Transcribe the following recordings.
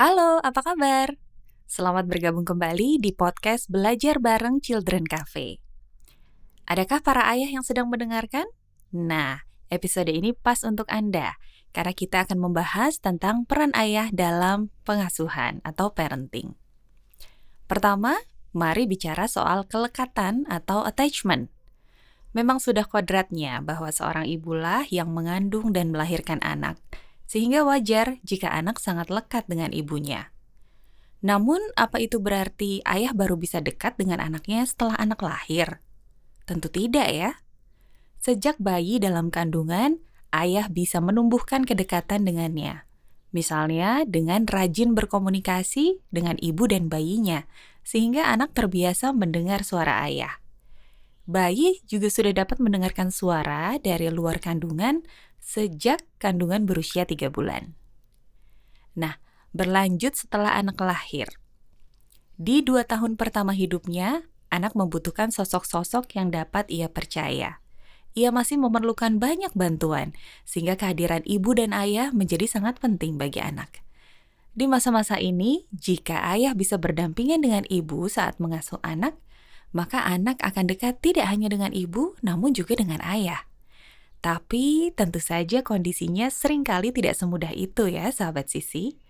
Halo, apa kabar? Selamat bergabung kembali di podcast Belajar Bareng Children Cafe. Adakah para ayah yang sedang mendengarkan? Nah, episode ini pas untuk Anda, karena kita akan membahas tentang peran ayah dalam pengasuhan atau parenting. Pertama, mari bicara soal kelekatan atau attachment. Memang sudah kodratnya bahwa seorang ibulah yang mengandung dan melahirkan anak, sehingga wajar jika anak sangat lekat dengan ibunya. Namun, apa itu berarti ayah baru bisa dekat dengan anaknya setelah anak lahir? Tentu tidak ya. Sejak bayi dalam kandungan, ayah bisa menumbuhkan kedekatan dengannya. Misalnya, dengan rajin berkomunikasi dengan ibu dan bayinya, sehingga anak terbiasa mendengar suara ayah. Bayi juga sudah dapat mendengarkan suara dari luar kandungan sejak kandungan berusia 3 bulan. Nah, berlanjut setelah anak lahir. Di 2 tahun pertama hidupnya, anak membutuhkan sosok-sosok yang dapat ia percaya. Ia masih memerlukan banyak bantuan, sehingga kehadiran ibu dan ayah menjadi sangat penting bagi anak. Di masa-masa ini, jika ayah bisa berdampingan dengan ibu saat mengasuh anak, maka anak akan dekat tidak hanya dengan ibu, namun juga dengan ayah. Tapi tentu saja kondisinya seringkali tidak semudah itu ya, sahabat Sisi.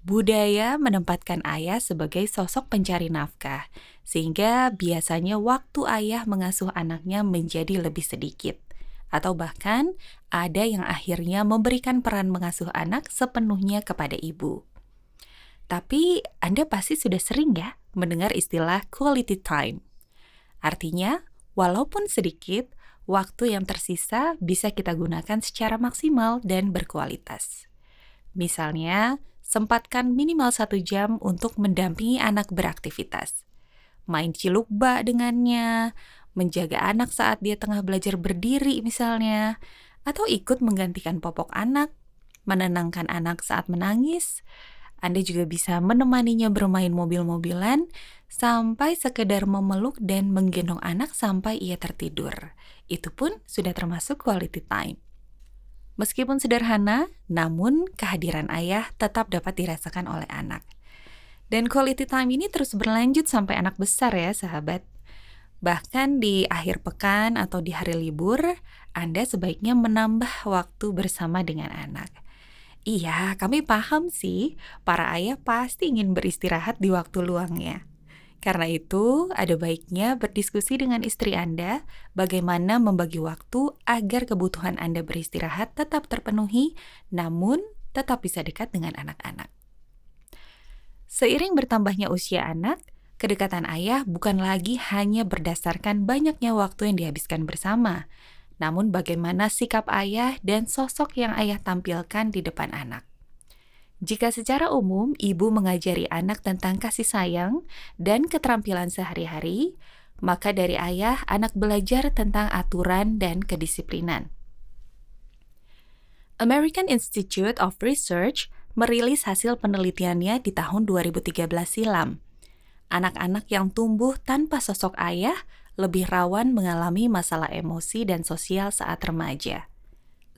Budaya menempatkan ayah sebagai sosok pencari nafkah, sehingga biasanya waktu ayah mengasuh anaknya menjadi lebih sedikit. Atau bahkan ada yang akhirnya memberikan peran mengasuh anak sepenuhnya kepada ibu. Tapi Anda pasti sudah sering ya mendengar istilah quality time. Artinya, walaupun sedikit, waktu yang tersisa bisa kita gunakan secara maksimal dan berkualitas. Misalnya, sempatkan minimal 1 jam untuk mendampingi anak beraktivitas. Main ciluk bak dengannya, menjaga anak saat dia tengah belajar berdiri misalnya, atau ikut menggantikan popok anak, menenangkan anak saat menangis. Anda juga bisa menemaninya bermain mobil-mobilan, sampai sekedar memeluk dan menggendong anak sampai ia tertidur. Itu pun sudah termasuk quality time. Meskipun sederhana, namun kehadiran ayah tetap dapat dirasakan oleh anak. Dan quality time ini terus berlanjut sampai anak besar ya, sahabat. Bahkan di akhir pekan atau di hari libur, Anda sebaiknya menambah waktu bersama dengan anak. Iya, kami paham sih, para ayah pasti ingin beristirahat di waktu luangnya. Karena itu, ada baiknya berdiskusi dengan istri Anda bagaimana membagi waktu agar kebutuhan Anda beristirahat tetap terpenuhi, namun tetap bisa dekat dengan anak-anak. Seiring bertambahnya usia anak, kedekatan ayah bukan lagi hanya berdasarkan banyaknya waktu yang dihabiskan bersama, namun bagaimana sikap ayah dan sosok yang ayah tampilkan di depan anak. Jika secara umum ibu mengajari anak tentang kasih sayang dan keterampilan sehari-hari, maka dari ayah anak belajar tentang aturan dan kedisiplinan. American Institute of Research merilis hasil penelitiannya di tahun 2013 silam. Anak-anak yang tumbuh tanpa sosok ayah lebih rawan mengalami masalah emosi dan sosial saat remaja.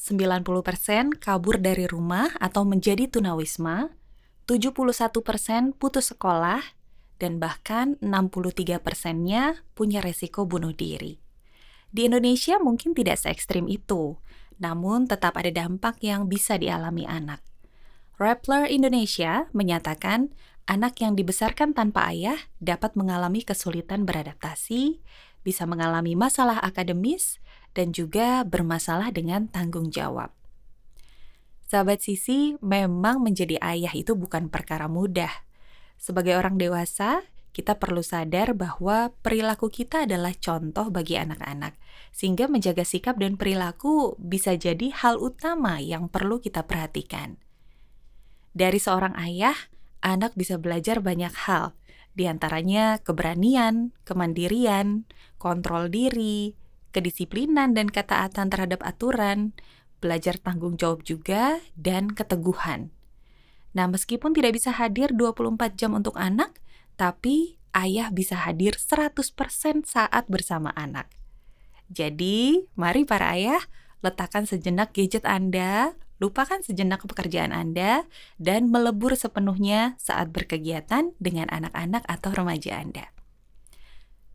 90% kabur dari rumah atau menjadi tunawisma, 71% putus sekolah, dan bahkan 63%-nya punya resiko bunuh diri. Di Indonesia mungkin tidak se-ekstrim itu, namun tetap ada dampak yang bisa dialami anak. Rappler Indonesia menyatakan anak yang dibesarkan tanpa ayah dapat mengalami kesulitan beradaptasi, bisa mengalami masalah akademis, dan juga bermasalah dengan tanggung jawab. Sahabat Sisi, memang menjadi ayah itu bukan perkara mudah. Sebagai orang dewasa, kita perlu sadar bahwa perilaku kita adalah contoh bagi anak-anak, sehingga menjaga sikap dan perilaku bisa jadi hal utama yang perlu kita perhatikan. Dari seorang ayah, anak bisa belajar banyak hal, di antaranya keberanian, kemandirian, kontrol diri, kedisiplinan dan ketaatan terhadap aturan, belajar tanggung jawab juga, dan keteguhan. Nah, meskipun tidak bisa hadir 24 jam untuk anak, tapi ayah bisa hadir 100% saat bersama anak. Jadi, mari para ayah, letakkan sejenak gadget Anda, Lupakan sejenak pekerjaan Anda dan melebur sepenuhnya saat berkegiatan dengan anak-anak atau remaja Anda.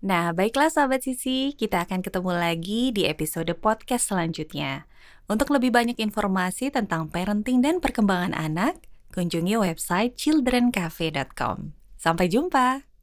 Nah, baiklah sahabat Sisi, kita akan ketemu lagi di episode podcast selanjutnya. Untuk lebih banyak informasi tentang parenting dan perkembangan anak, kunjungi website childrencafe.com. Sampai jumpa!